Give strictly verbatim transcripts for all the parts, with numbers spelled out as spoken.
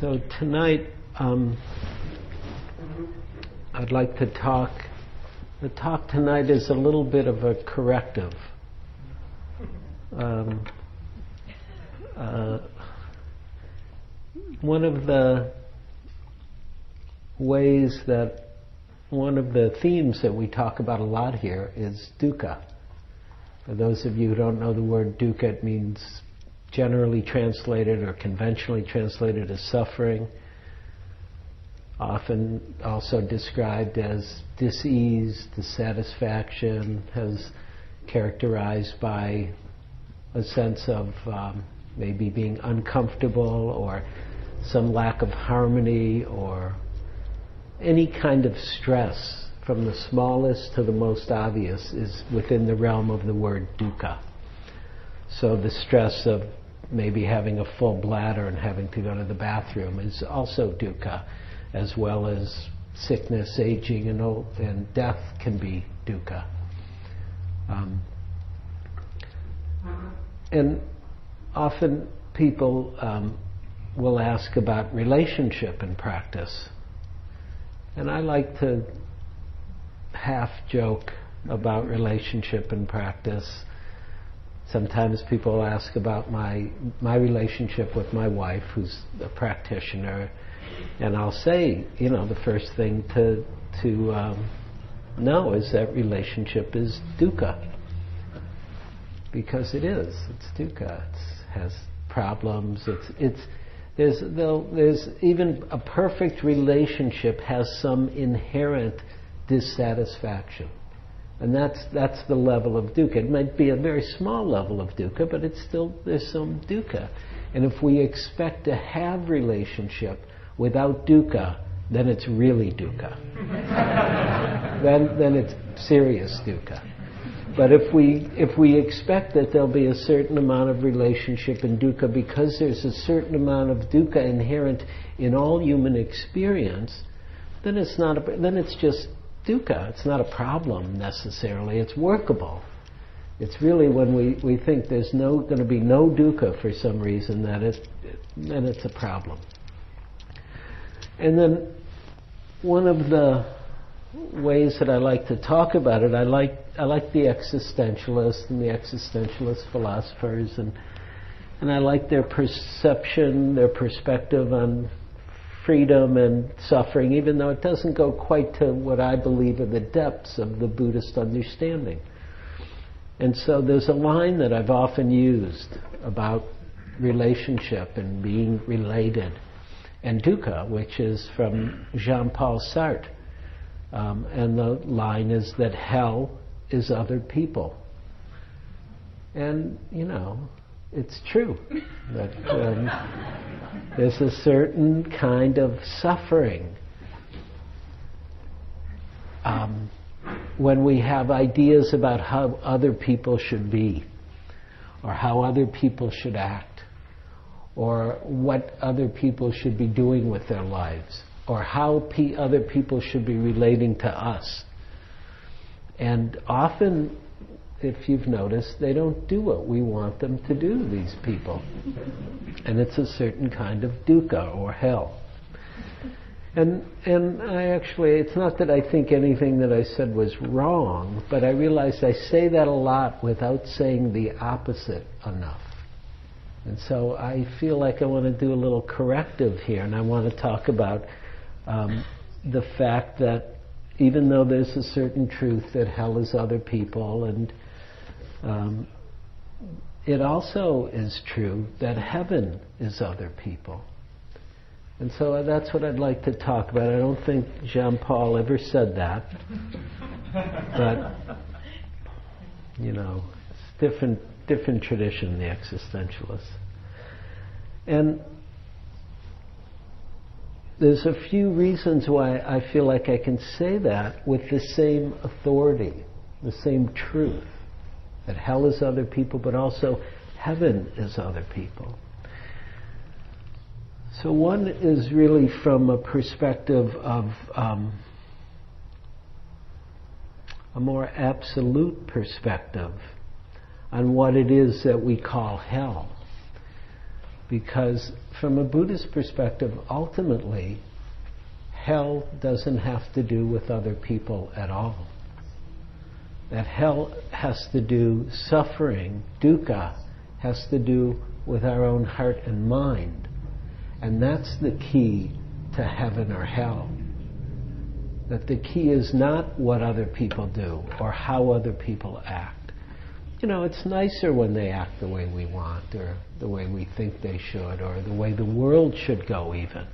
So tonight, um, I'd like to talk. The talk tonight is a little bit of a corrective. Um, uh, one of the ways that, one of the themes that we talk about a lot here is dukkha. For those of you who don't know the word dukkha, it means generally translated or conventionally translated as suffering, often also described as dis-ease, dissatisfaction, as characterized by a sense of um, maybe being uncomfortable or some lack of harmony or any kind of stress, from the smallest to the most obvious, is within the realm of the word dukkha. So the stress of maybe having a full bladder and having to go to the bathroom is also dukkha, as well as sickness, aging, and old, and death can be dukkha. Um, and often people um, will ask about relationship and practice. And I like to half joke about relationship and practice. Sometimes people ask about my my relationship with my wife, who's a practitioner, and I'll say, you know, the first thing to to um, know is that relationship is dukkha, because it is. It's dukkha. It has problems. It's it's there's there's even a perfect relationship has some inherent dissatisfaction. And that's that's the level of dukkha. It might be a very small level of dukkha, but it's still, there's some dukkha. And if we expect to have relationship without dukkha, then it's really dukkha. then then it's serious dukkha. But if we if we expect that there'll be a certain amount of relationship in dukkha, because there's a certain amount of dukkha inherent in all human experience, then it's not a, then it's just dukkha. It's not a problem necessarily. It's workable. It's really when we, we think there's no going to be no dukkha for some reason, that it, then it's a problem. And then one of the ways that I like to talk about it, I like I like the existentialists and the existentialist philosophers, and and I like their perception, their perspective on freedom and suffering, even though it doesn't go quite to what I believe are the depths of the Buddhist understanding. And so there's a line that I've often used about relationship and being related and dukkha, which is from Jean-Paul Sartre. Um, and the line is that hell is other people. And, you know, it's true that um, there's a certain kind of suffering um, when we have ideas about how other people should be, or how other people should act, or what other people should be doing with their lives, or how pe- other people should be relating to us. And often, if you've noticed, they don't do what we want them to do, these people. And it's a certain kind of dukkha or hell. And and I actually, it's not that I think anything that I said was wrong, but I realized I say that a lot without saying the opposite enough. And so I feel like I want to do a little corrective here, and I want to talk about um, the fact that even though there's a certain truth that hell is other people, and um, it also is true that heaven is other people. And so that's what I'd like to talk about. I don't think Jean-Paul ever said that. But, you know, it's different, different tradition, the existentialists. And there's a few reasons why I feel like I can say that with the same authority, the same truth, that hell is other people, but also heaven is other people. So one is really from a perspective of um, a more absolute perspective on what it is that we call hell. Because from a Buddhist perspective, ultimately, hell doesn't have to do with other people at all. That hell has to do, suffering, dukkha, has to do with our own heart and mind. And that's the key to heaven or hell. That the key is not what other people do or how other people act. You know, it's nicer when they act the way we want or the way we think they should or the way the world should go even.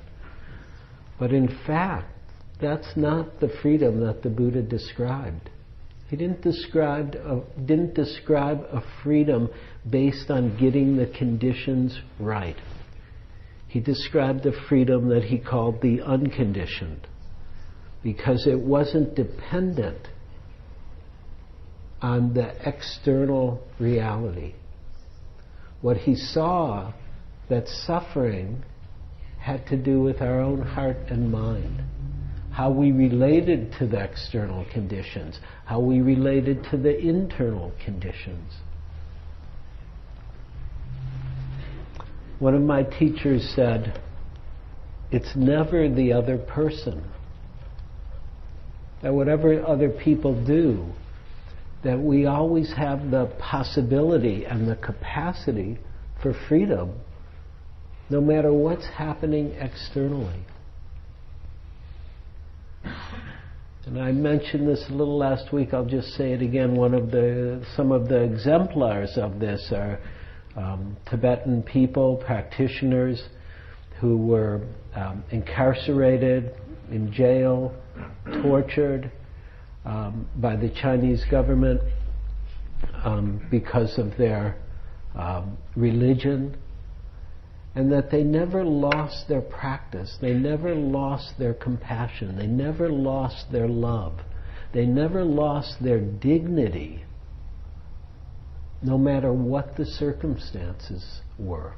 But in fact, that's not the freedom that the Buddha described. He didn't describe a, didn't describe a freedom based on getting the conditions right. He described a freedom that he called the unconditioned, because it wasn't dependent on the external reality. What he saw, that suffering had to do with our own heart and mind, how we related to the external conditions, how we related to the internal conditions. One of my teachers said, it's never the other person. That whatever other people do, that we always have the possibility and the capacity for freedom, no matter what's happening externally. And I mentioned this a little last week, I'll just say it again, one of the, some of the exemplars of this are um, Tibetan people, practitioners, who were um, incarcerated, in jail, tortured um, by the Chinese government um, because of their um, religion, and that they never lost their practice, they never lost their compassion, they never lost their love, they never lost their dignity, no matter what the circumstances were.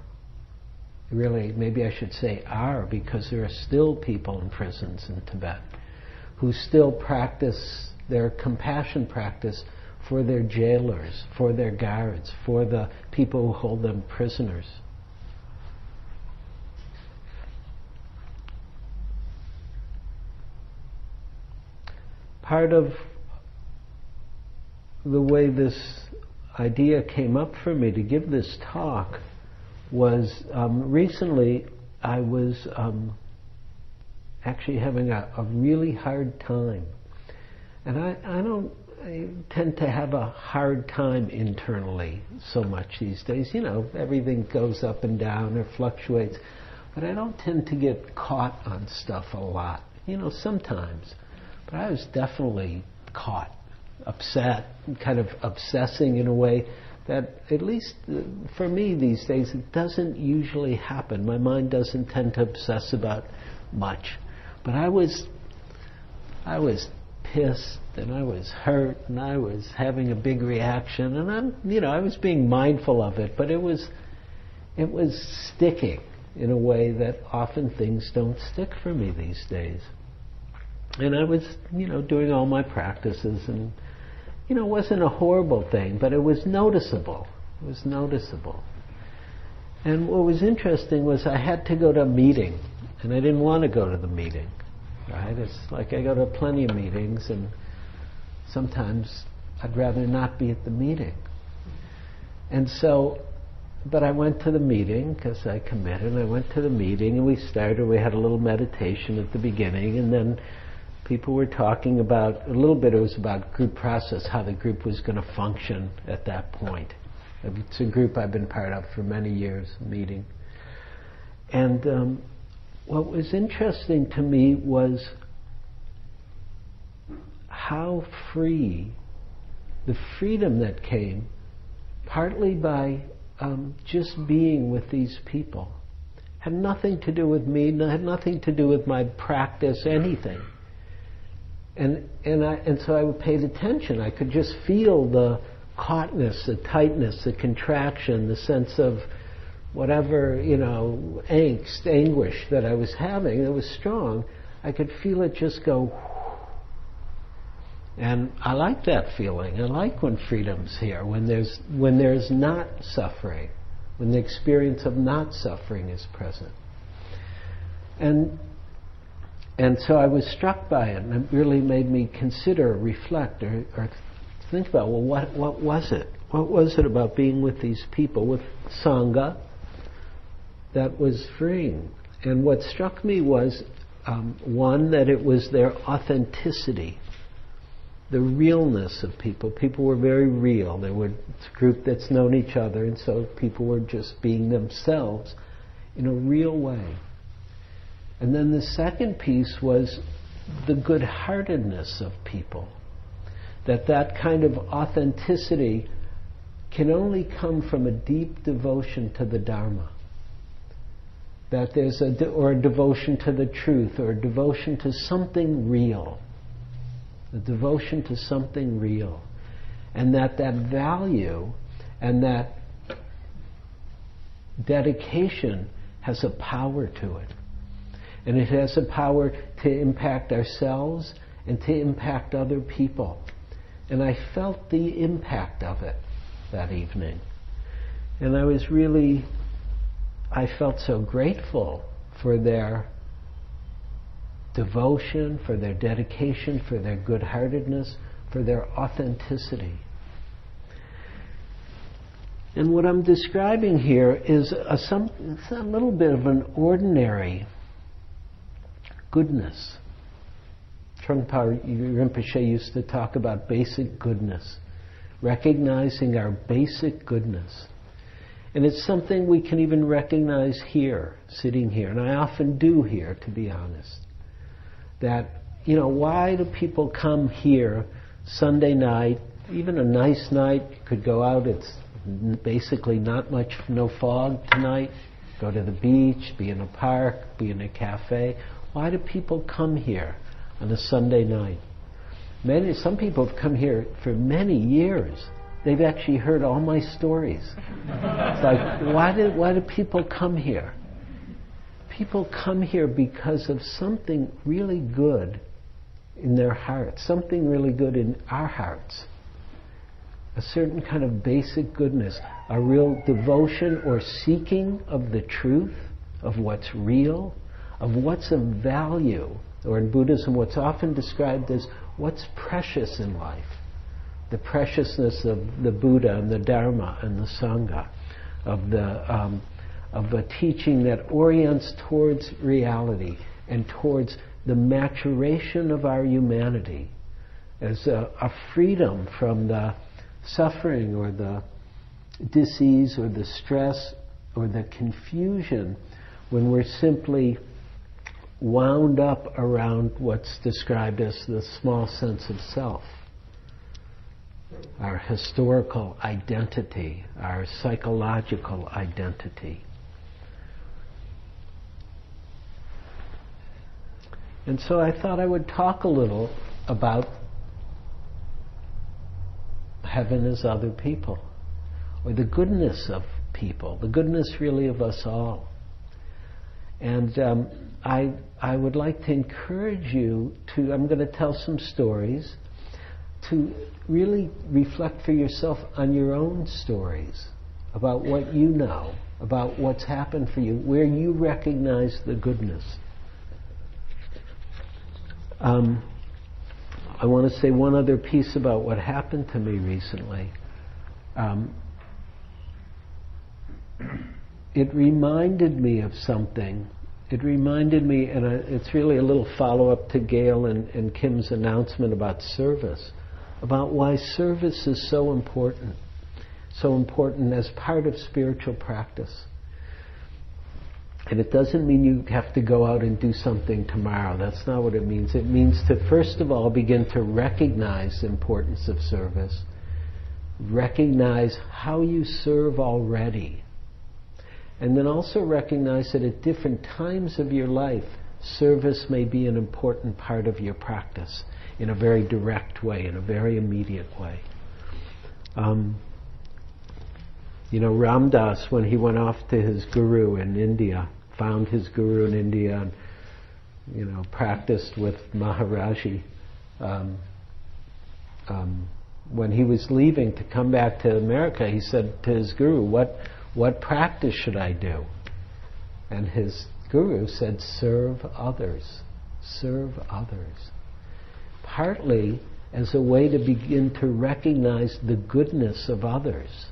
Really, maybe I should say are, because there are still people in prisons in Tibet who still practice their compassion practice for their jailers, for their guards, for the people who hold them prisoners. Part of the way this idea came up for me to give this talk was um, recently I was um, actually having a, a really hard time. And I, I don't I tend to have a hard time internally so much these days. You know, everything goes up and down or fluctuates. But I don't tend to get caught on stuff a lot. You know, sometimes. But I was definitely caught, upset, kind of obsessing in a way that, at least for me these days, it doesn't usually happen. My mind doesn't tend to obsess about much. But I was, I was pissed, and I was hurt, and I was having a big reaction, and I'm, you know, I was being mindful of it, but it was, it was sticking in a way that often things don't stick for me these days. And I was, you know, doing all my practices, and, you know, it wasn't a horrible thing, but it was noticeable. It was noticeable. And what was interesting was I had to go to a meeting, and I didn't want to go to the meeting, right? It's like I go to plenty of meetings, and sometimes I'd rather not be at the meeting. And so, but I went to the meeting, because I committed, and I went to the meeting, and we started, we had a little meditation at the beginning, and then people were talking about, a little bit it was about group process, how the group was going to function at that point. It's a group I've been part of for many years, meeting. And um, what was interesting to me was how free, the freedom that came, partly by um, just being with these people. Had nothing to do with me, had nothing to do with my practice, anything. And and I and so I paid attention. I could just feel the caughtness, the tightness, the contraction, the sense of whatever, you know, angst, anguish that I was having that was strong. I could feel it just go. And I like that feeling. I like when freedom's here, when there's when there's not suffering, when the experience of not suffering is present. And and so I was struck by it, and it really made me consider, reflect, or, or think about, well, what what was it? What was it about being with these people, with Sangha, that was freeing? And what struck me was, um, one, that it was their authenticity, the realness of people. People were very real. They were a group that's known each other, and so people were just being themselves in a real way. And then the second piece was the good-heartedness of people, that that kind of authenticity can only come from a deep devotion to the Dharma, that there's a, de- or a devotion to the truth, or a devotion to something real, a devotion to something real, and that that value and that dedication has a power to it. And it has a power to impact ourselves and to impact other people. And I felt the impact of it that evening. And I was really, I felt so grateful for their devotion, for their dedication, for their good-heartedness, for their authenticity. And what I'm describing here is a, some, it's a little bit of an ordinary goodness. Trungpa Rinpoche used to talk about basic goodness, recognizing our basic goodness. And it's something we can even recognize here, sitting here, and I often do here, to be honest. That, you know, why do people come here Sunday night, even a nice night, you could go out, it's basically not much, no fog tonight, go to the beach, be in a park, be in a cafe. Why do people come here on a Sunday night? Many, some people have come here for many years. They've actually heard all my stories. It's like, why do, why do people come here? People come here because of something really good in their hearts, something really good in our hearts, a certain kind of basic goodness, a real devotion or seeking of the truth, of what's real, of what's of value, or in Buddhism what's often described as what's precious in life, the preciousness of the Buddha and the Dharma and the Sangha, of, the, um, of a teaching that orients towards reality and towards the maturation of our humanity as a, a freedom from the suffering or the disease or the stress or the confusion when we're simply wound up around what's described as the small sense of self, our historical identity, our psychological identity. And so I thought I would talk a little about heaven as other people, or the goodness of people, the goodness really of us all. And um, I I would like to encourage you to, I'm going to tell some stories, to really reflect for yourself on your own stories, about what you know, about what's happened for you, where you recognize the goodness. Um, I want to say one other piece about what happened to me recently. Um, It reminded me of something. It reminded me, and it's really a little follow-up to Gail and, and Kim's announcement about service, about why service is so important, so important as part of spiritual practice. And it doesn't mean you have to go out and do something tomorrow. That's not what it means. It means to, first of all, begin to recognize the importance of service, recognize how you serve already, and then also recognize that at different times of your life, service may be an important part of your practice in a very direct way, in a very immediate way. Um, you know, Ram Dass, when he went off to his guru in India, found his guru in India and, you know, practiced with Maharaji, um, um, when he was leaving to come back to America, he said to his guru, what... What practice should I do? And his guru said, serve others. Serve others. Partly as a way to begin to recognize the goodness of others.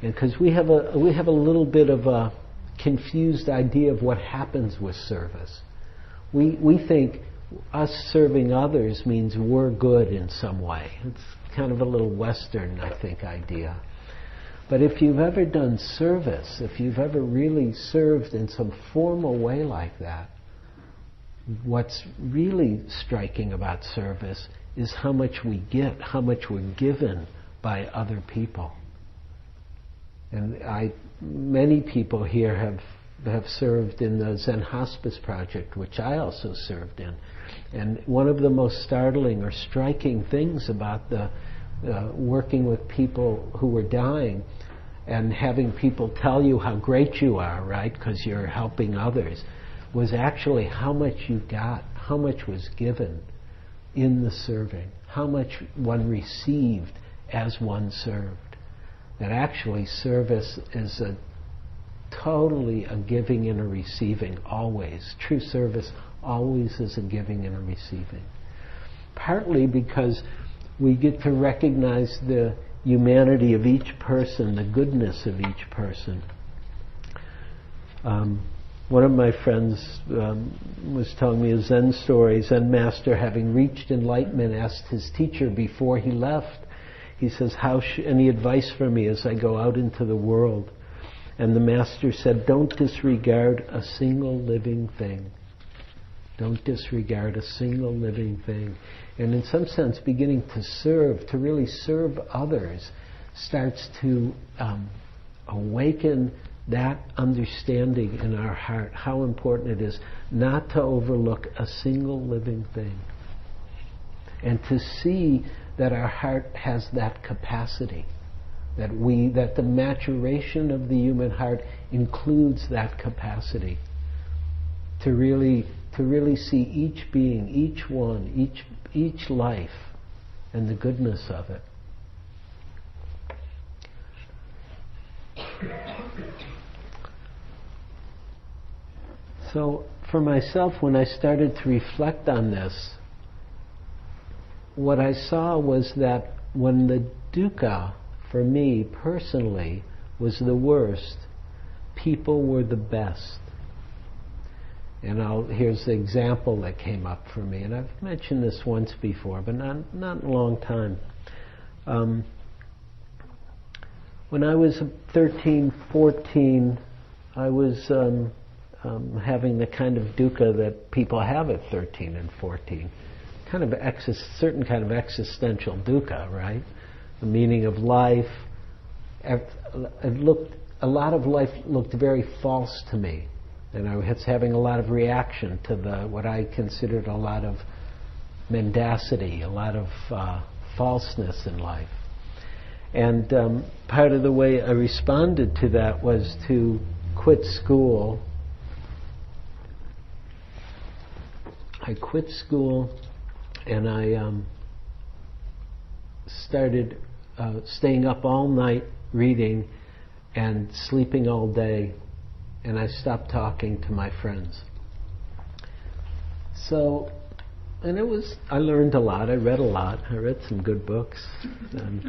And because we have a, we have a little bit of a confused idea of what happens with service. We, we think us serving others means we're good in some way. It's kind of a little Western, I think, idea. But if you've ever done service, if you've ever really served in some formal way like that, what's really striking about service is how much we get, how much we're given by other people. And I, many people here have, have served in the Zen Hospice Project, which I also served in. And one of the most startling or striking things about the Uh, working with people who were dying and having people tell you how great you are, right, because you're helping others, was actually how much you got, how much was given in the serving, how much one received as one served. That actually service is a totally a giving and a receiving, always. True service always is a giving and a receiving. Partly because we get to recognize the humanity of each person, the goodness of each person. Um, one of my friends um, was telling me a Zen story. Zen master, having reached enlightenment, asked his teacher before he left, he says, "How sh- any advice for me as I go out into the world?" And the master said, "Don't disregard a single living thing. Don't disregard a single living thing." And in some sense, beginning to serve, to really serve others, starts to um, awaken that understanding in our heart, how important it is not to overlook a single living thing. And to see that our heart has that capacity, that we, that the maturation of the human heart includes that capacity to really to really see each being, each one, each each life, and the goodness of it. So for myself, when I started to reflect on this, what I saw was that when the dukkha, for me personally, was the worst, people were the best. And I'll, here's the example that came up for me. And I've mentioned this once before, but not, not in a long time. Um, when I was thirteen, fourteen, I was um, um, having the kind of dukkha that people have at thirteen and fourteen. Kind of exis, certain kind of existential dukkha, right? The meaning of life. It looked, a lot of life looked very false to me. And I was having a lot of reaction to the what I considered a lot of mendacity, a lot of uh, falseness in life. And um, part of the way I responded to that was to quit school. I quit school and I um, started uh, staying up all night reading and sleeping all day. And I stopped talking to my friends. So, and it was, I learned a lot, I read a lot, I read some good books. Um,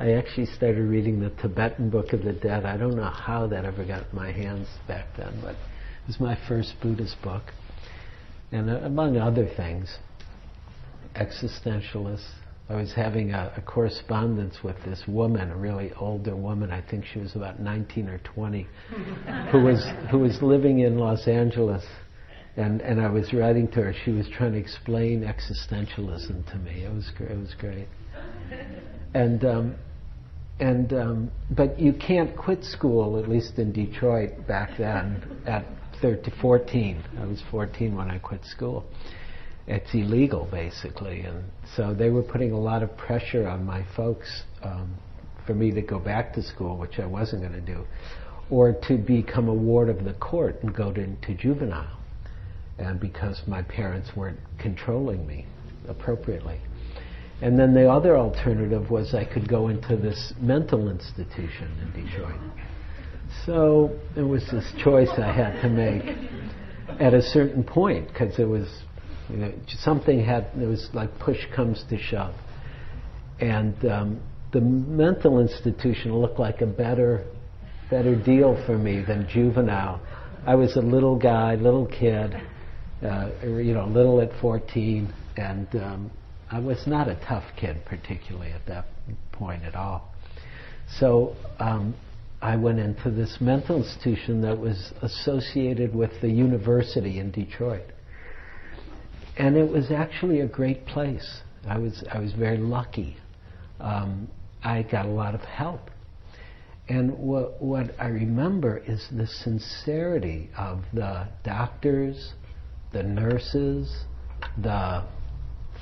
I actually started reading the Tibetan Book of the Dead. I don't know how that ever got in my hands back then, but it was my first Buddhist book. And uh, among other things, existentialist. I was having a, a correspondence with this woman, a really older woman, I think she was about nineteen or twenty, who was who was living in Los Angeles, and, and I was writing to her. She was trying to explain existentialism to me. It was it was great. And um, and um, but you can't quit school, at least in Detroit back then, at thirteen, fourteen. I was fourteen when I quit school. It's illegal, basically, and so they were putting a lot of pressure on my folks um, for me to go back to school, which I wasn't going to do, or to become a ward of the court and go to, to juvenile, and because my parents weren't controlling me appropriately. And then the other alternative was I could go into this mental institution in Detroit. So it was this choice I had to make at a certain point, because there was, you know, something had, there was like push comes to shove. And um, the mental institution looked like a better, better deal for me than juvenile. I was a little guy, little kid, uh, you know, little at fourteen, and um, I was not a tough kid particularly at that point at all. So um, I went into this mental institution that was associated with the university in Detroit. And it was actually a great place. I was, I was very lucky. Um, I got a lot of help. And what, what I remember is the sincerity of the doctors, the nurses, the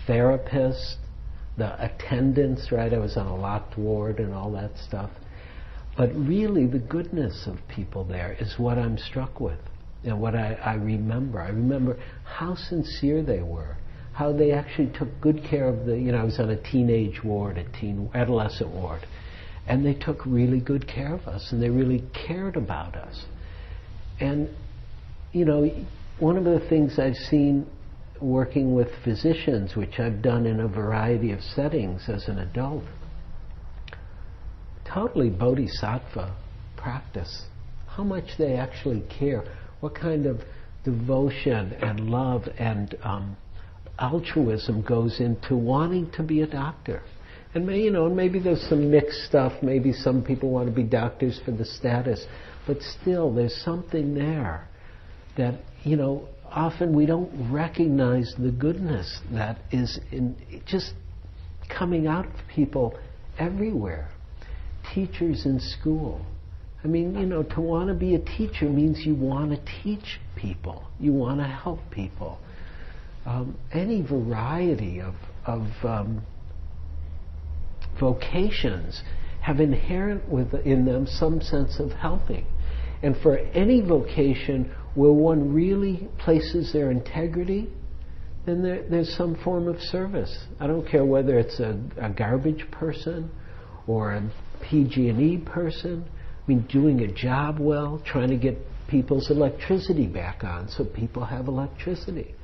therapists, the attendants, right? I was on a locked ward and all that stuff. But really, the goodness of people there is what I'm struck with and what I, I remember. I remember how sincere they were, how they actually took good care of the, you know, I was on a teenage ward, a teen adolescent ward, and they took really good care of us, and they really cared about us. And, you know, one of the things I've seen working with physicians, which I've done in a variety of settings as an adult, totally bodhisattva practice. How much they actually care, what kind of devotion and love and um, altruism goes into wanting to be a doctor. And may, you know, maybe there's some mixed stuff. Maybe some people want to be doctors for the status, but still, there's something there that, you know, often we don't recognize the goodness that is in just coming out of people everywhere. Teachers in school. I mean, you know, to want to be a teacher means you want to teach people. You want to help people. Um, any variety of, of um, vocations have inherent within them some sense of helping. And for any vocation where one really places their integrity, then there, there's some form of service. I don't care whether it's a, a garbage person or a P G and E person. I mean, doing a job well, trying to get people's electricity back on so people have electricity.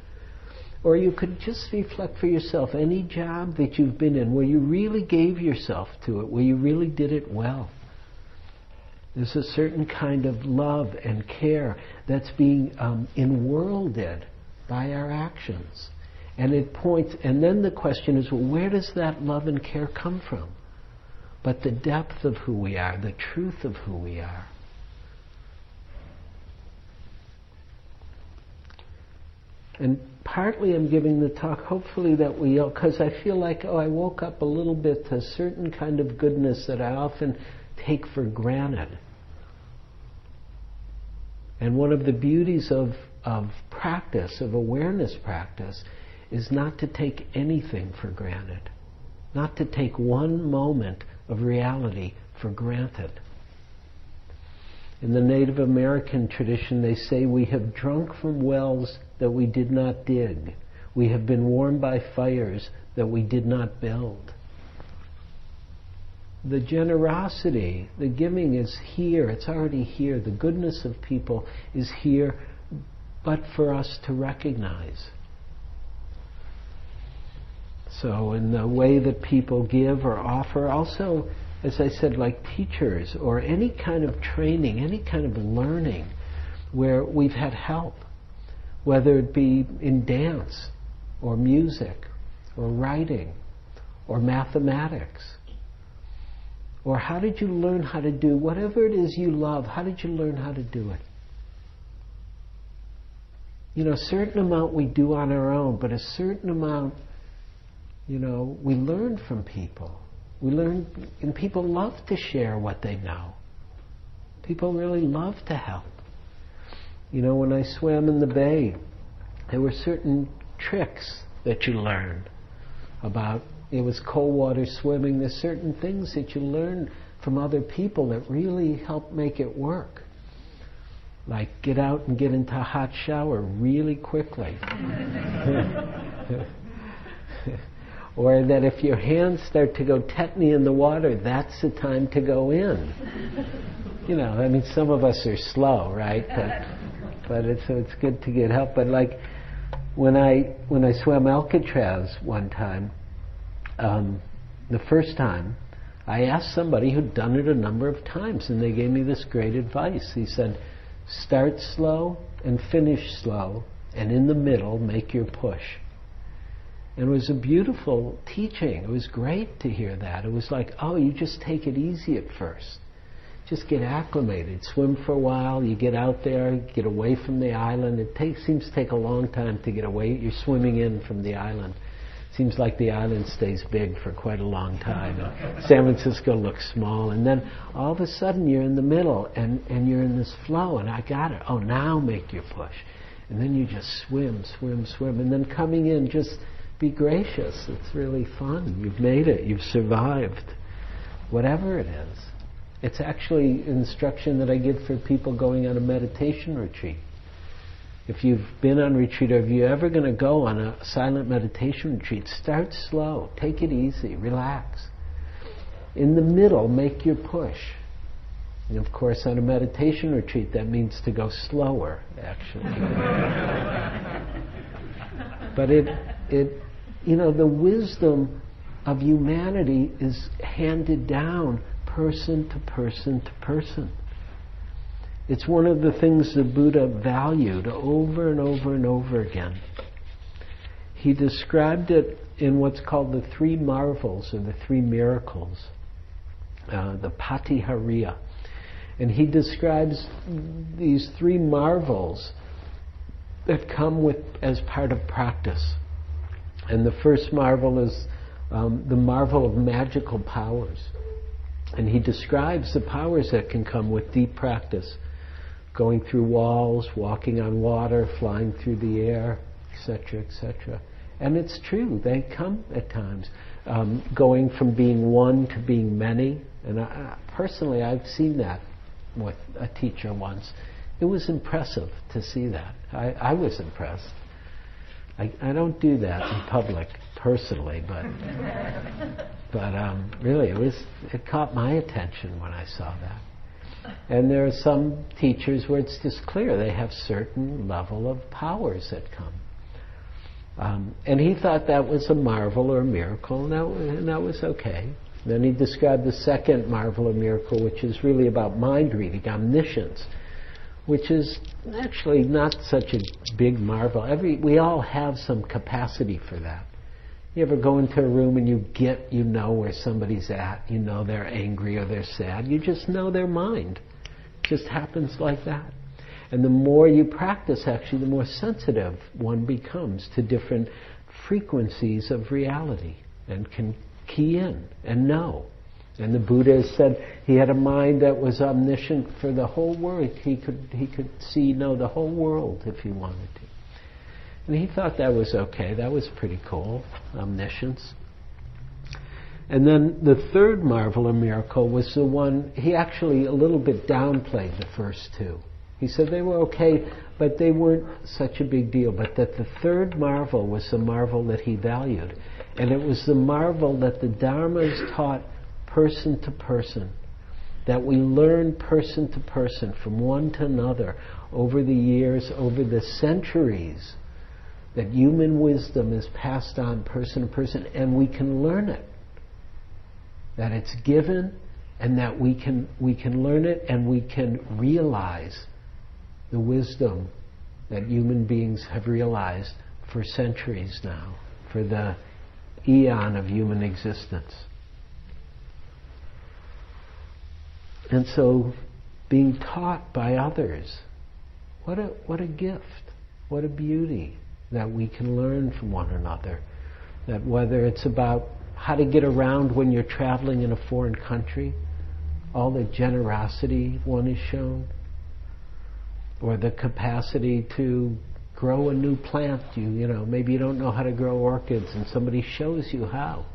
Or you could just reflect for yourself any job that you've been in where you really gave yourself to it, where you really did it well. There's a certain kind of love and care that's being um, enworlded by our actions. And it points, and then the question is, well, where does that love and care come from? But the depth of who we are, the truth of who we are. And partly I'm giving the talk, hopefully that we, because I feel like, oh, I woke up a little bit to a certain kind of goodness that I often take for granted. And one of the beauties of, of practice, of awareness practice, is not to take anything for granted. Not to take one moment of reality for granted. In the Native American tradition, they say, we have drunk from wells that we did not dig. We have been warmed by fires that we did not build. The generosity, the giving is here. It's already here. The goodness of people is here, but for us to recognize. So in the way that people give or offer, also, as I said, like teachers or any kind of training, any kind of learning where we've had help, whether it be in dance or music or writing or mathematics, or how did you learn how to do whatever it is you love, how did you learn how to do it? You know, a certain amount we do on our own, but a certain amount, you know, we learn from people. We learn, and people love to share what they know. People really love to help. You know, when I swam in the bay, there were certain tricks that you learn about. It was cold water swimming. There's certain things that you learn from other people that really help make it work. Like get out and get into a hot shower really quickly. Or that if your hands start to go tetany in the water, that's the time to go in. You know, I mean, some of us are slow, right? But, but it's, so it's good to get help. But like when I when I swam Alcatraz one time, um, the first time, I asked somebody who'd done it a number of times, and they gave me this great advice. He said, start slow and finish slow, and in the middle, make your push. And it was a beautiful teaching. It was great to hear that. It was like, oh, you just take it easy at first. Just get acclimated. Swim for a while. You get out there, get away from the island. It takes, seems to take a long time to get away. You're swimming in from the island. Seems like the island stays big for quite a long time. San Francisco looks small. And then all of a sudden you're in the middle and, and you're in this flow. And I got it. Oh, now make your push. And then you just swim, swim, swim. And then coming in, just be gracious. It's really fun. You've made it. You've survived. Whatever it is. It's actually instruction that I give for people going on a meditation retreat. If you've been on retreat, or if you're ever going to go on a silent meditation retreat, start slow. Take it easy. Relax. In the middle, make your push. And of course, on a meditation retreat, that means to go slower, actually. But it, it, you know, the wisdom of humanity is handed down person to person to person. It's one of the things the Buddha valued over and over and over again. He described it in what's called the three marvels, or the three miracles, uh, the Patihariya. And he describes these three marvels that come with as part of practice. And the first marvel is um, the marvel of magical powers. And he describes the powers that can come with deep practice. Going through walls, walking on water, flying through the air, et cetera, et cetera. And it's true, they come at times. Um, going from being one to being many. And I, personally, I've seen that with a teacher once. It was impressive to see that. I, I was impressed. I, I don't do that in public, personally, but but um, really, it was it caught my attention when I saw that. And there are some teachers where it's just clear they have certain level of powers that come. Um, and he thought that was a marvel or a miracle, and that, and that was okay. Then he described the second marvel or miracle, which is really about mind reading, omniscience, which is actually not such a big marvel. Every, we all have some capacity for that. You ever go into a room and you get, you know where somebody's at, you know they're angry or they're sad, you just know their mind. It just happens like that. And the more you practice, actually, the more sensitive one becomes to different frequencies of reality and can key in and know. And the Buddha said he had a mind that was omniscient for the whole world. He could, he could see, know the whole world if he wanted to. And he thought that was okay. That was pretty cool, omniscience. And then the third marvel or miracle was the one, he actually a little bit downplayed the first two. He said they were okay, but they weren't such a big deal. But that the third marvel was the marvel that he valued. And it was the marvel that the Dharmas taught person to person, that we learn person to person, from one to another, over the years, over the centuries, that human wisdom is passed on person to person, and we can learn it. That it's given, and that we can we can learn it, and we can realize the wisdom that human beings have realized for centuries now, for the eon of human existence. And so, being taught by others, what a, what a gift, what a beauty that we can learn from one another. That whether it's about how to get around when you're traveling in a foreign country, all the generosity one is shown, or the capacity to grow a new plant. You, you know, maybe you don't know how to grow orchids and somebody shows you how.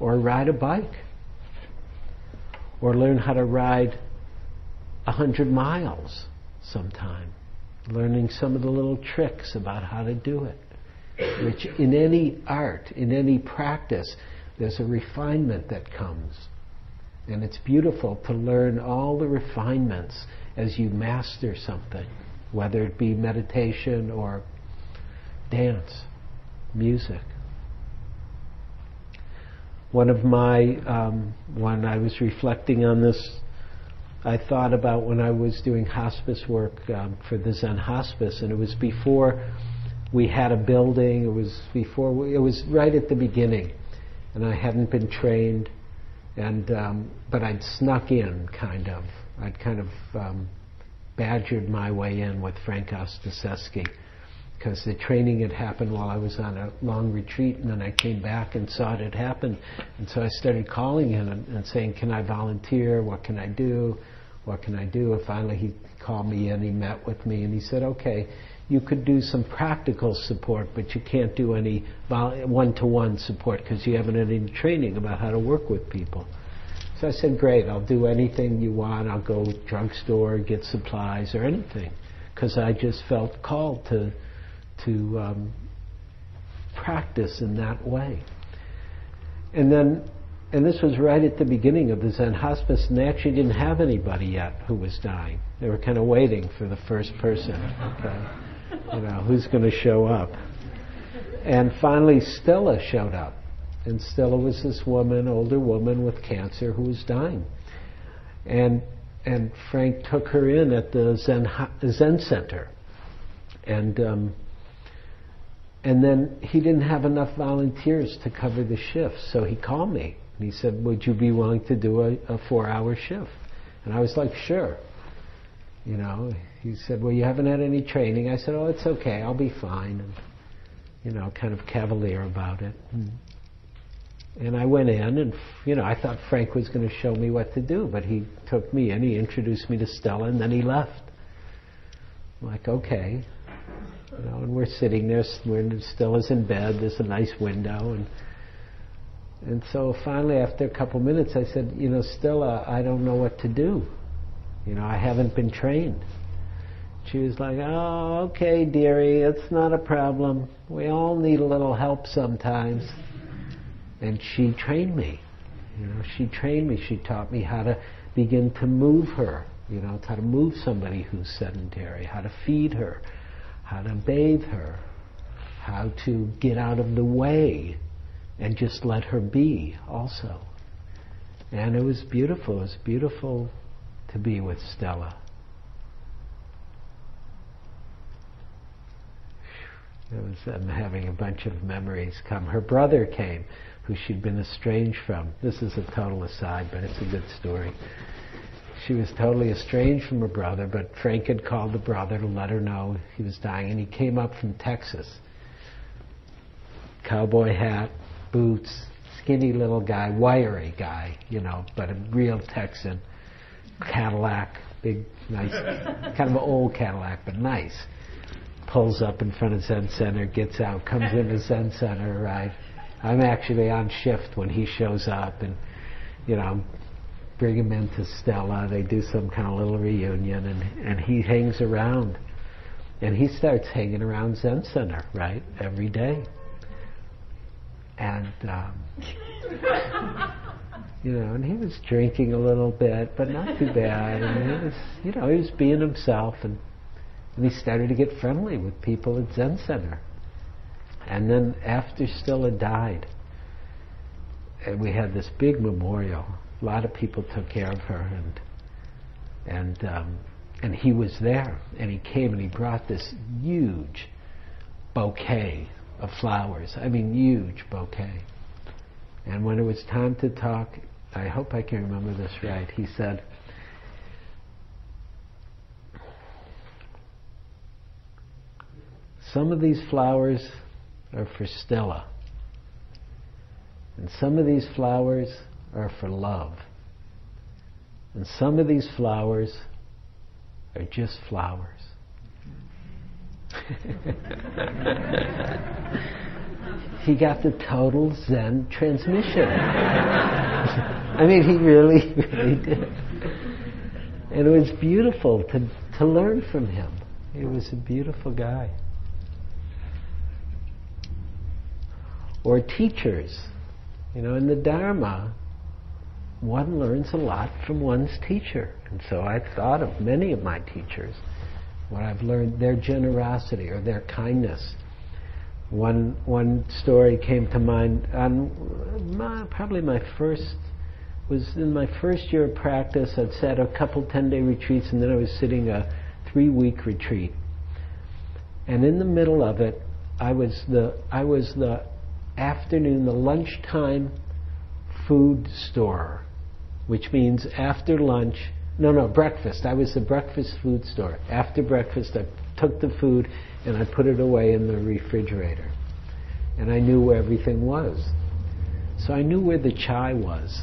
Or ride a bike. Or learn how to ride a hundred miles sometime. Learning some of the little tricks about how to do it. which in any art, in any practice, there's a refinement that comes. And it's beautiful to learn all the refinements as you master something, whether it be meditation or dance, music. One of my, um, when I was reflecting on this, I thought about when I was doing hospice work um, for the Zen Hospice, and it was before we had a building, it was before, we, it was right at the beginning, and I hadn't been trained, and um, but I'd snuck in, kind of. I'd kind of um, badgered my way in with Frank Ostaseski, because the training had happened while I was on a long retreat, and then I came back and saw it had happened. And so I started calling him and, and saying, can I volunteer? What can I do? What can I do? And finally he called me in, he met with me, and he said, okay, you could do some practical support, but you can't do any vol- one-to-one support because you haven't had any training about how to work with people. So I said, great, I'll do anything you want. I'll go drugstore, get supplies, or anything, because I just felt called to to um, practice in that way. And then, and this was right at the beginning of the Zen Hospice, and they actually didn't have anybody yet who was dying. They were kind of waiting for the first person, okay? You know, who's going to show up? And finally Stella showed up. And Stella was this woman, older woman with cancer who was dying. And, and Frank took her in at the Zen, Ho- Zen Center. And um, and then he didn't have enough volunteers to cover the shift, so he called me and he said, would you be willing to do a, a four-hour shift? And I was like, sure. You know, he said, well, you haven't had any training. I said, oh, it's okay, I'll be fine. And, you know, kind of cavalier about it. And, and I went in, and you know, I thought Frank was going to show me what to do, but he took me in, he introduced me to Stella, and then he left. I'm like, okay. You know, and we're sitting there, we're still is in bed, there's a nice window. And and so finally, after a couple minutes, I said, you know, Stella, I don't know what to do. You know, I haven't been trained. She was like, oh, okay, dearie, it's not a problem. We all need a little help sometimes. And she trained me. You know, she trained me. She taught me how to begin to move her. You know, how to move somebody who's sedentary, how to feed her, how to bathe her, how to get out of the way and just let her be also. And it was beautiful. It was beautiful to be with Stella. It was, I'm having a bunch of memories come. Her brother came, who she'd been estranged from. This is a total aside, but it's a good story. She was totally estranged from her brother, but Frank had called the brother to let her know he was dying, and he came up from Texas. Cowboy hat, boots, skinny little guy, wiry guy, you know, but a real Texan. Cadillac, big, nice, kind of an old Cadillac, but nice. Pulls up in front of Zen Center, gets out, comes into Zen Center, right? I'm actually on shift when he shows up, and, you know, bring him into Stella, they do some kind of little reunion, and, and he hangs around. And he starts hanging around Zen Center, right, every day. And, um, you know, and he was drinking a little bit, but not too bad. And he was, you know, he was being himself, and, and he started to get friendly with people at Zen Center. And then after Stella died, and we had this big memorial, a lot of people took care of her, and and um, and he was there, and he came and he brought this huge bouquet of flowers. I mean, huge bouquet. And when it was time to talk, I hope I can remember this right, he said, some of these flowers are for Stella, and some of these flowers are for love. And some of these flowers are just flowers. He got the total Zen transmission. I mean, he really, really did. And it was beautiful to, to learn from him. He was a beautiful guy. or teachers. You know, in the Dharma, one learns a lot from one's teacher. And so I've thought of many of my teachers, what I've learned, their generosity or their kindness. One, one story came to mind, on my, probably my first, was in my first year of practice. I'd sat a couple ten-day retreats, and then I was sitting a three-week retreat. And in the middle of it, I was the, I was the afternoon, the lunchtime food store, which means after lunch, no, no, breakfast. I was the breakfast food store. After breakfast, I took the food and I put it away in the refrigerator. And I knew where everything was. So I knew where the chai was.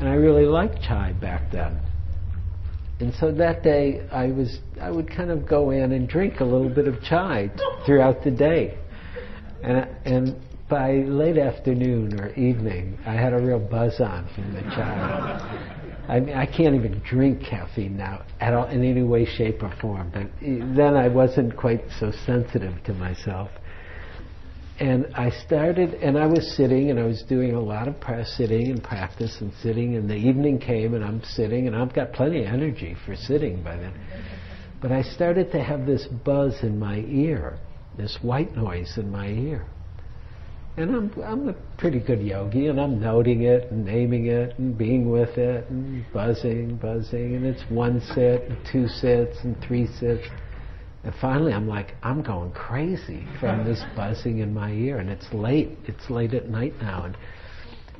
And I really liked chai back then. And so that day, I was, I would kind of go in and drink a little bit of chai throughout the day. And, and by late afternoon or evening, I had a real buzz on from the chai. I mean, I can't even drink caffeine now at all, in any way, shape, or form. But then I wasn't quite so sensitive to myself. And I started, and I was sitting, and I was doing a lot of press, sitting and practice and sitting, and the evening came, and I'm sitting, and I've got plenty of energy for sitting by then. But I started to have this buzz in my ear, this white noise in my ear. And I'm, I'm a pretty good yogi, and I'm noting it, and naming it, and being with it, and buzzing, buzzing, and it's one sit, and two sits, and three sits. And finally, I'm like, I'm going crazy from this buzzing in my ear. And it's late. It's late at night now. And,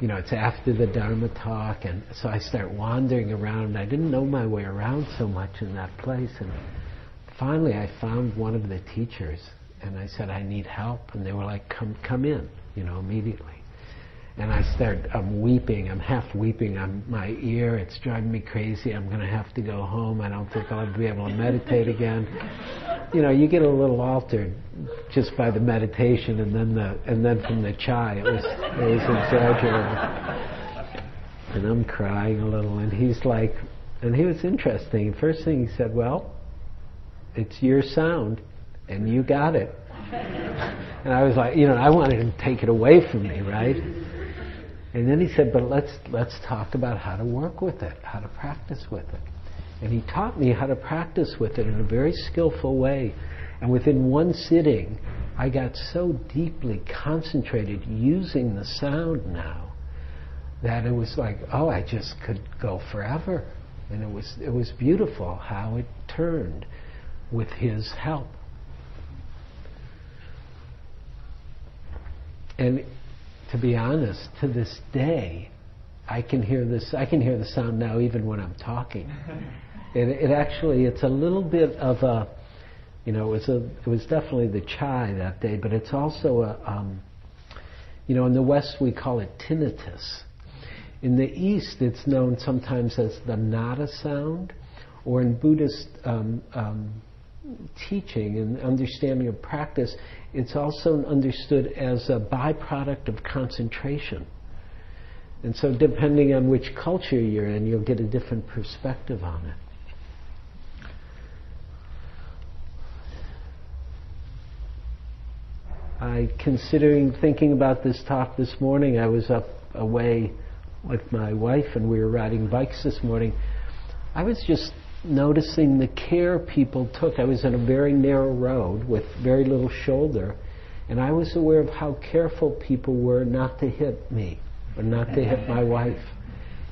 you know, it's after the Dharma talk. And so I start wandering around. I didn't know my way around so much in that place. And finally, I found one of the teachers. And I said, I need help. And they were like, come come in, you know, immediately. And I start, I'm weeping. I'm half weeping on my ear. It's driving me crazy. I'm going to have to go home. I don't think I'll be able to meditate again. You know, you get a little altered just by the meditation, and then the and then from the chai, it was it was exaggerated. And I'm crying a little. And he's like, and he was interesting. First thing he said, well, it's your sound, and you got it. And I was like, you know, I wanted him to take it away from me, right? And then he said, but let's let's talk about how to work with it, how to practice with it. And he taught me how to practice with it in a very skillful way. And within one sitting, I got so deeply concentrated using the sound now that it was like, oh, I just could go forever. And it was it was beautiful how it turned with his help. And to be honest, to this day, I can hear this. I can hear the sound now, even when I'm talking. It, it actually, it's a little bit of a, you know, it was a, it was definitely the chai that day, but it's also a, um, you know, in the West we call it tinnitus. In the East, it's known sometimes as the nada sound, or in Buddhist um, um, teaching and understanding of practice, it's also understood as a byproduct of concentration. And so depending on which culture you're in, you'll get a different perspective on it. I, considering thinking about this talk this morning, I was up away with my wife and we were riding bikes this morning. I was just noticing the care people took. I was on a very narrow road with very little shoulder, and I was aware of how careful people were not to hit me or not to hit my wife.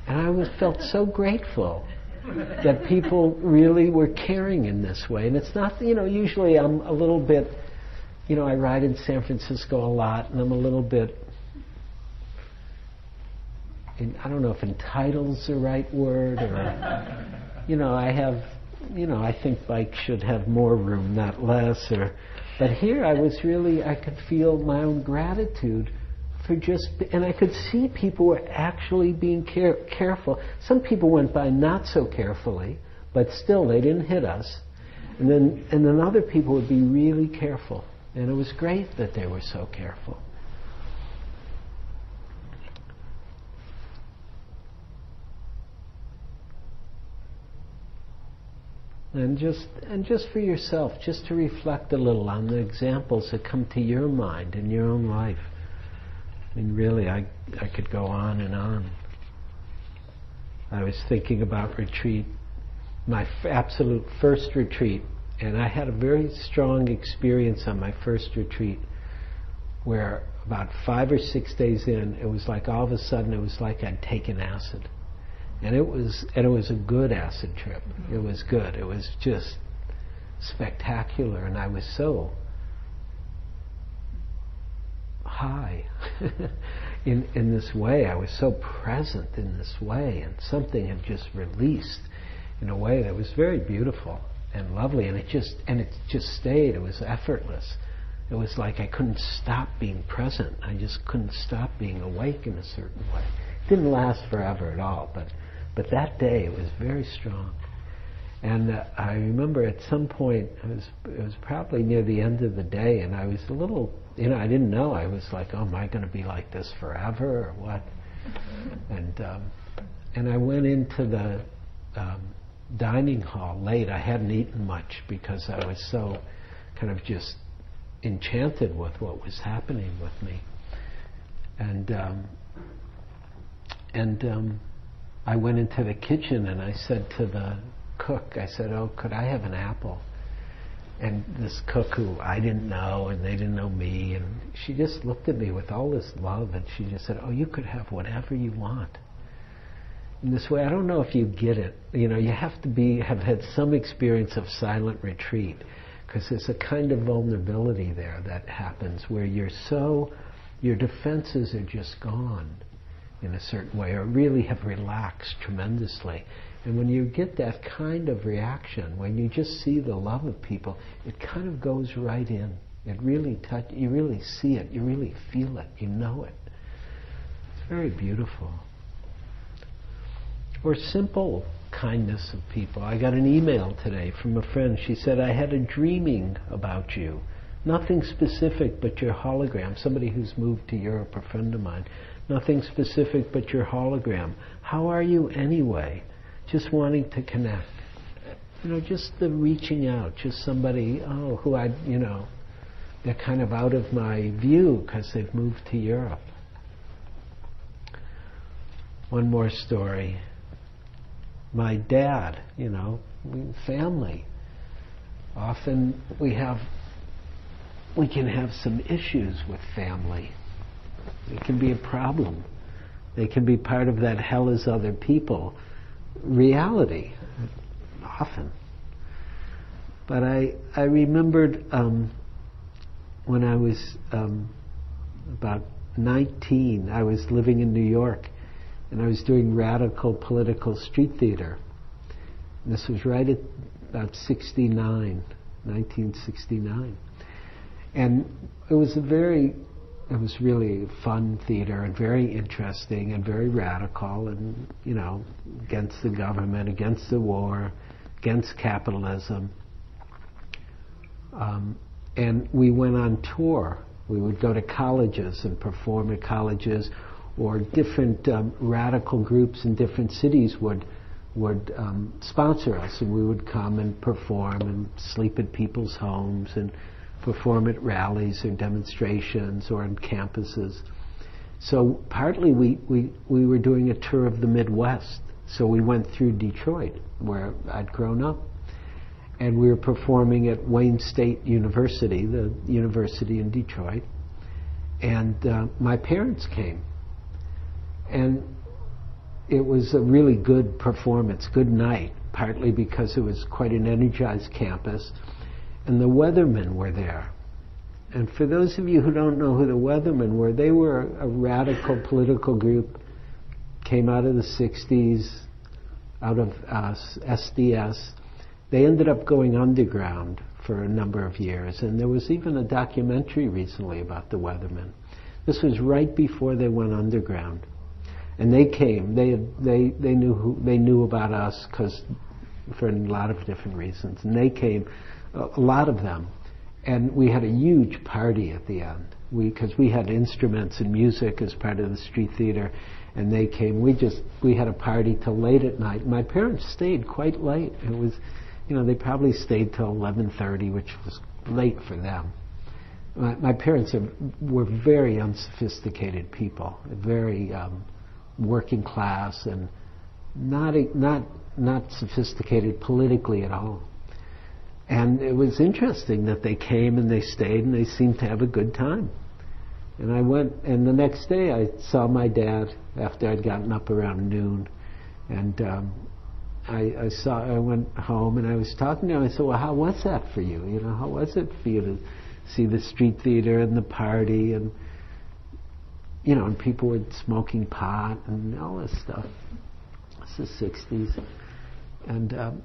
And I was, felt so grateful that people really were caring in this way. And it's not, you know, usually I'm a little bit, you know, I ride in San Francisco a lot, and I'm a little bit, in, I don't know if entitled's the right word, or... You know, I have, you know, I think bikes should have more room, not less. Or, but here I was really, I could feel my own gratitude for just, and I could see people were actually being care, careful. Some people went by not so carefully, but still they didn't hit us. And then, and then other people would be really careful. And it was great that they were so careful. And just and just for yourself, just to reflect a little on the examples that come to your mind in your own life. mean, really, I, I could go on and on. I was thinking about retreat, my f- absolute first retreat, and I had a very strong experience on my first retreat where about five or six days in, it was like all of a sudden it was like I'd taken acid. And it was and it was a good acid trip. It was good. It was just spectacular, and I was so high in in this way. I was so present in this way, and something had just released in a way that was very beautiful and lovely, and it just and it just stayed. It was effortless. It was like I couldn't stop being present. I just couldn't stop being awake in a certain way. It didn't last forever at all, but but that day it was very strong. And uh, I remember at some point, it was, it was probably near the end of the day, and I was a little, you know, I didn't know. I was like, oh, am I going to be like this forever or what? And um, and I went into the um, dining hall late. I hadn't eaten much because I was so kind of just enchanted with what was happening with me. And um, and um, I went into the kitchen and I said to the cook, I said, oh, could I have an apple? And this cook, who I didn't know and they didn't know me, and she just looked at me with all this love, and she just said, oh, you could have whatever you want. In this way, I don't know if you get it. You know, you have to be have had some experience of silent retreat, because there's a kind of vulnerability there that happens where you're so, your defenses are just gone in a certain way, or really have relaxed tremendously. And when you get that kind of reaction, when you just see the love of people, it kind of goes right in. It really touch. You really see it. You really feel it. You know it. It's very beautiful. Or simple kindness of people. I got an email today from a friend. She said, I had a dreaming about you. Nothing specific but your hologram. Somebody who's moved to Europe, a friend of mine. Nothing specific but your hologram. How are you anyway? Just wanting to connect. You know, just the reaching out, just somebody, oh, who I, you know, they're kind of out of my view because they've moved to Europe. One more story. My dad, you know, family. Often we have, we can have some issues with family. It can be a problem. They can be part of that hell is other people reality, often. But I I remembered um, when I was um, about nineteen, I was living in New York, and I was doing radical political street theater. And this was right at about sixty-nine, nineteen sixty-nine. And it was a very, it was really fun theater and very interesting and very radical and, you know, against the government, against the war, against capitalism. Um, and we went on tour. We would go to colleges and perform at colleges, or different um, radical groups in different cities would would um, sponsor us, and we would come and perform and sleep at people's homes and perform at rallies or demonstrations or on campuses. So partly we, we, we were doing a tour of the Midwest. So we went through Detroit, where I'd grown up. And we were performing at Wayne State University, the university in Detroit. And uh, my parents came. And it was a really good performance, good night, partly because it was quite an energized campus. And the Weathermen were there. And for those of you who don't know who the Weathermen were, they were a radical political group, came out of the sixties, out of uh, S D S. They ended up going underground for a number of years, and there was even a documentary recently about the Weathermen. This was right before they went underground. And they came, they, they, they, knew, who, they knew about us, because for a lot of different reasons, and they came, a lot of them, and we had a huge party at the end. We, because we had instruments and music as part of the street theater, and they came. We just we had a party till late at night. My parents stayed quite late. It was, you know, they probably stayed till eleven thirty, which was late for them. my, my parents are, were very unsophisticated people, very um, working class and not not not sophisticated politically at all. And it was interesting that they came and they stayed and they seemed to have a good time. And I went, and the next day I saw my dad after I'd gotten up around noon, and um, I, I saw. I went home and I was talking to him. I said, "Well, how was that for you? You know, how was it for you to see the street theater and the party and you know, and people were smoking pot and all this stuff." It's the sixties, and um,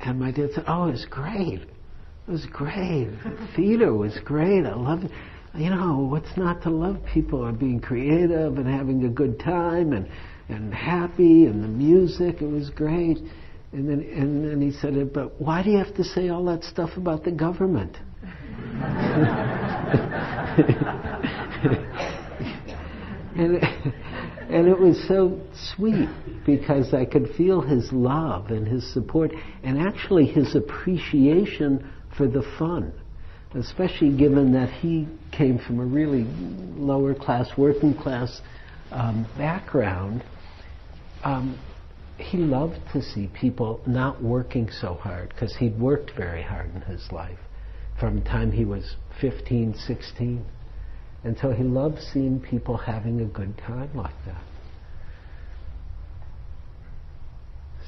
and my dad said, "Oh, it was great. It was great. The theater was great. I loved it. You know, what's not to love? People are being creative and having a good time and, and happy, and the music, it was great." And then and then he said, "But why do you have to say all that stuff about the government?" and, and it was so sweet because I could feel his love and his support and actually his appreciation for the fun. Especially given that he came from a really lower class, working class um, background, um, he loved to see people not working so hard because he'd worked very hard in his life from the time he was fifteen, sixteen. And so he loved seeing people having a good time like that.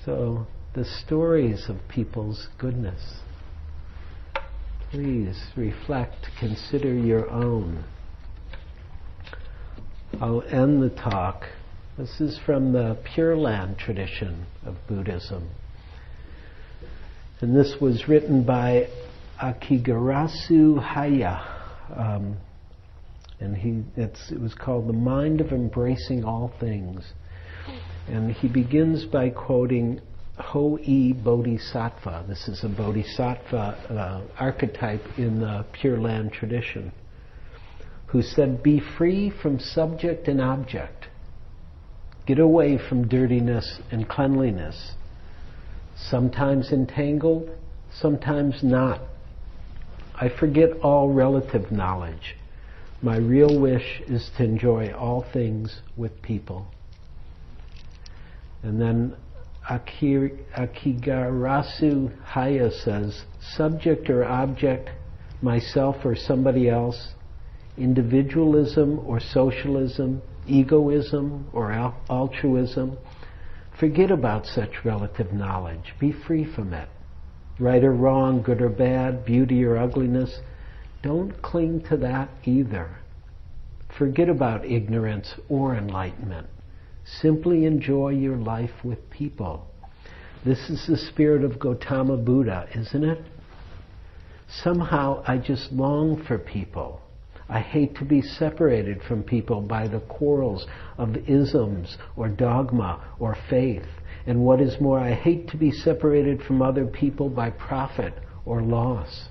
So the stories of people's goodness. Please reflect, consider your own. I'll end the talk. This is from the Pure Land tradition of Buddhism. And this was written by Akigarasu Haya. Um, and he, it's, it was called The Mind of Embracing All Things. And he begins by quoting Ho E Bodhisattva. This is a Bodhisattva uh, archetype in the Pure Land tradition, who said, "Be free from subject and object. Get away from dirtiness and cleanliness, sometimes entangled, sometimes not. I forget all relative knowledge. My real wish is to enjoy all things with people." And then Akigarasu Haya says, "Subject or object, myself or somebody else, individualism or socialism, egoism or altruism, forget about such relative knowledge. Be free from it. Right or wrong, good or bad, beauty or ugliness, don't cling to that either. Forget about ignorance or enlightenment. Simply enjoy your life with people. This is the spirit of Gotama Buddha, isn't it? Somehow I just long for people. I hate to be separated from people by the quarrels of isms or dogma or faith. And what is more, I hate to be separated from other people by profit or loss.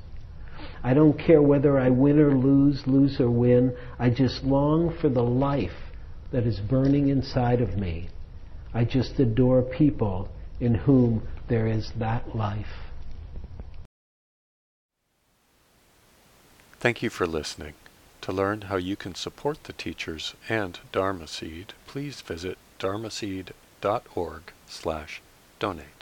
I don't care whether I win or lose, lose or win. I just long for the life that is burning inside of me. I just adore people in whom there is that life." Thank you for listening. To learn how you can support the teachers and Dharma Seed, please visit dharmaseed dot org slash donate.